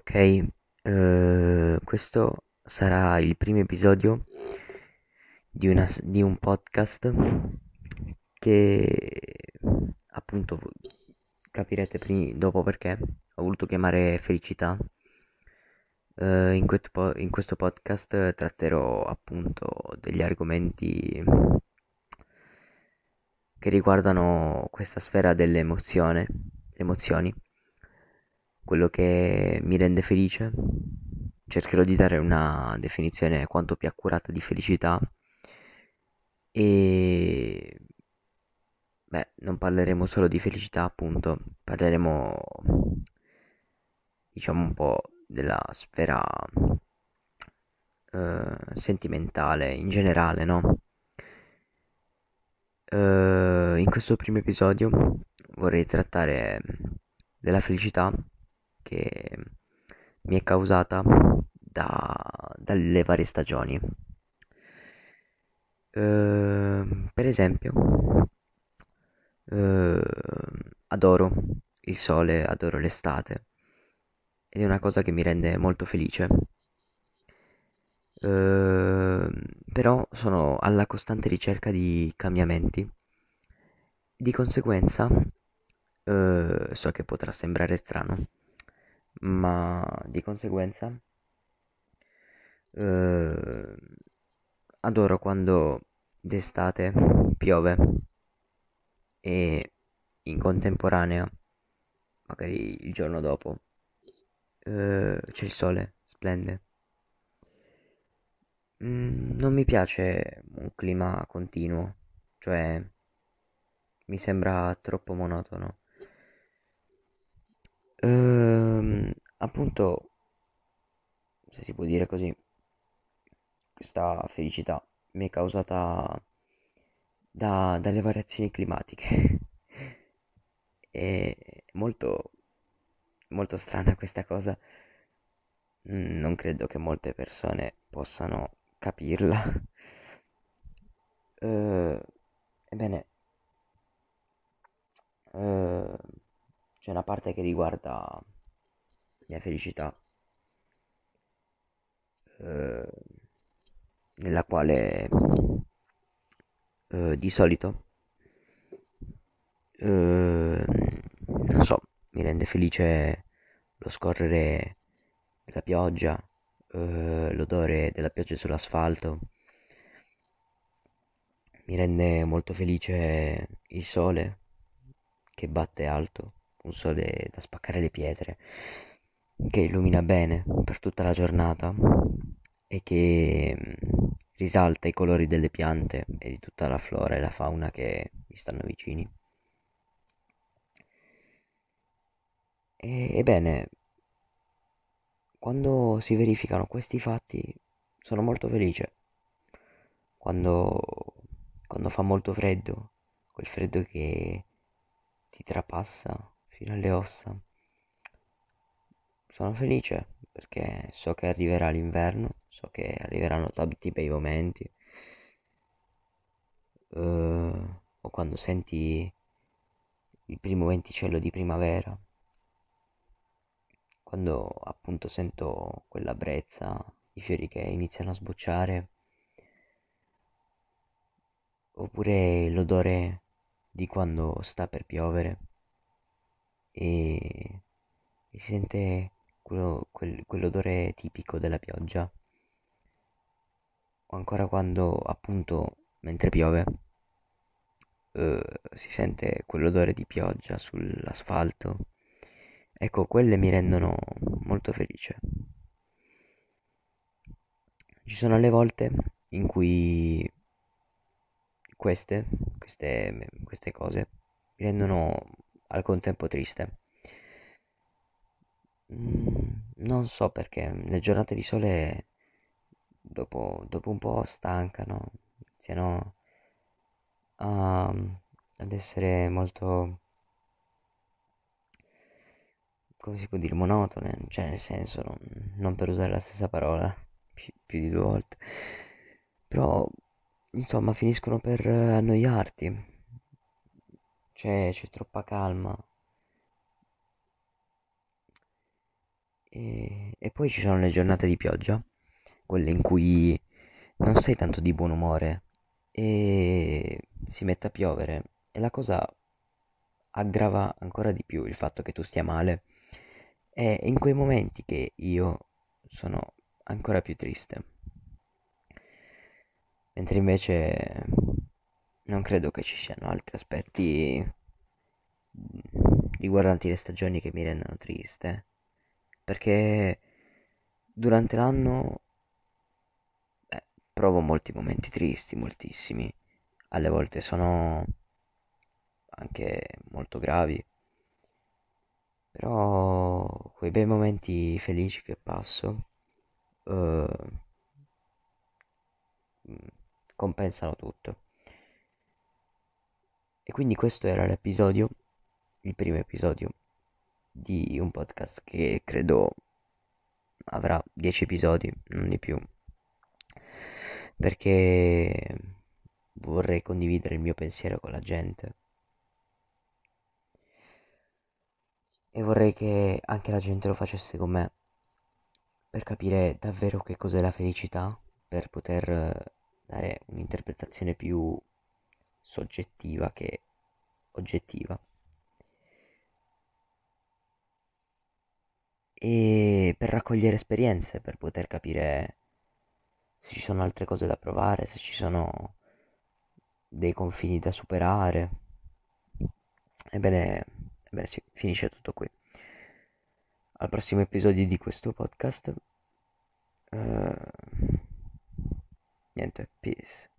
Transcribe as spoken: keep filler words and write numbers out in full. Ok, eh, questo sarà il primo episodio di, una, di un podcast che appunto capirete primi, dopo perché ho voluto chiamare Felicità. Eh, in, questo po- in questo podcast tratterò appunto degli argomenti che riguardano questa sfera dell'emozione, le emozioni. Quello che mi rende felice, cercherò di dare una definizione quanto più accurata di felicità e beh, non parleremo solo di felicità, appunto, parleremo diciamo un po' della sfera eh, sentimentale in generale, no? Eh, in questo primo episodio vorrei trattare della felicità che mi è causata da, dalle varie stagioni. Eh, per esempio, eh, adoro il sole, adoro l'estate ed è una cosa che mi rende molto felice. Eh, però sono alla costante ricerca di cambiamenti. Di conseguenza, eh, so che potrà sembrare strano, ma di conseguenza eh, adoro quando d'estate piove e in contemporanea, magari il giorno dopo, eh, c'è il sole, splende. Mm, non mi piace un clima continuo, cioè mi sembra troppo monotono. Ehm, appunto, se si può dire così, questa felicità mi è causata da, dalle variazioni climatiche. È molto, molto strana questa cosa. Non credo che molte persone possano capirla. Ehm, ebbene, ehm, c'è una parte che riguarda la mia felicità, eh, nella quale eh, di solito, eh, non so, mi rende felice lo scorrere della pioggia, eh, l'odore della pioggia sull'asfalto, mi rende molto felice il sole che batte alto. Un sole da spaccare le pietre, che illumina bene per tutta la giornata e che risalta i colori delle piante e di tutta la flora e la fauna che mi stanno vicini. E, ebbene, quando si verificano questi fatti sono molto felice. Quando, quando fa molto freddo, quel freddo che ti trapassa fino alle ossa, sono felice perché so che arriverà l'inverno, so che arriveranno tanti bei momenti, uh, o quando senti il primo venticello di primavera, quando appunto sento quella brezza, i fiori che iniziano a sbocciare, oppure l'odore di quando sta per piovere e si sente quello, quel, quell'odore tipico della pioggia, o ancora quando appunto mentre piove eh, si sente quell'odore di pioggia sull'asfalto. Ecco, quelle mi rendono molto felice. Ci sono le volte in cui queste, queste, queste cose mi rendono al contempo triste. Non so perché le giornate di sole dopo, dopo un po' stancano, iniziano a, ad essere molto, come si può dire, monotone, cioè nel senso non, non per usare la stessa parola più, più di due volte, però insomma finiscono per annoiarti. C'è, c'è troppa calma E, e poi ci sono le giornate di pioggia, quelle in cui non sei tanto di buon umore e si mette a piovere, e la cosa aggrava ancora di più il fatto che tu stia male. È in quei momenti che io sono ancora più triste, mentre invece non credo che ci siano altri aspetti riguardanti le stagioni che mi rendano triste, perché durante l'anno beh, provo molti momenti tristi, moltissimi, alle volte sono anche molto gravi, però quei bei momenti felici che passo eh, compensano tutto. E quindi questo era l'episodio, il primo episodio di un podcast che credo avrà dieci episodi, non di più, perché vorrei condividere il mio pensiero con la gente e vorrei che anche la gente lo facesse con me, per capire davvero che cos'è la felicità, per poter dare un'interpretazione più soggettiva che oggettiva, e per raccogliere esperienze, per poter capire se ci sono altre cose da provare, se ci sono dei confini da superare. Ebbene, ebbene sì, finisce tutto qui. Al prossimo episodio di questo podcast. Uh, niente, peace.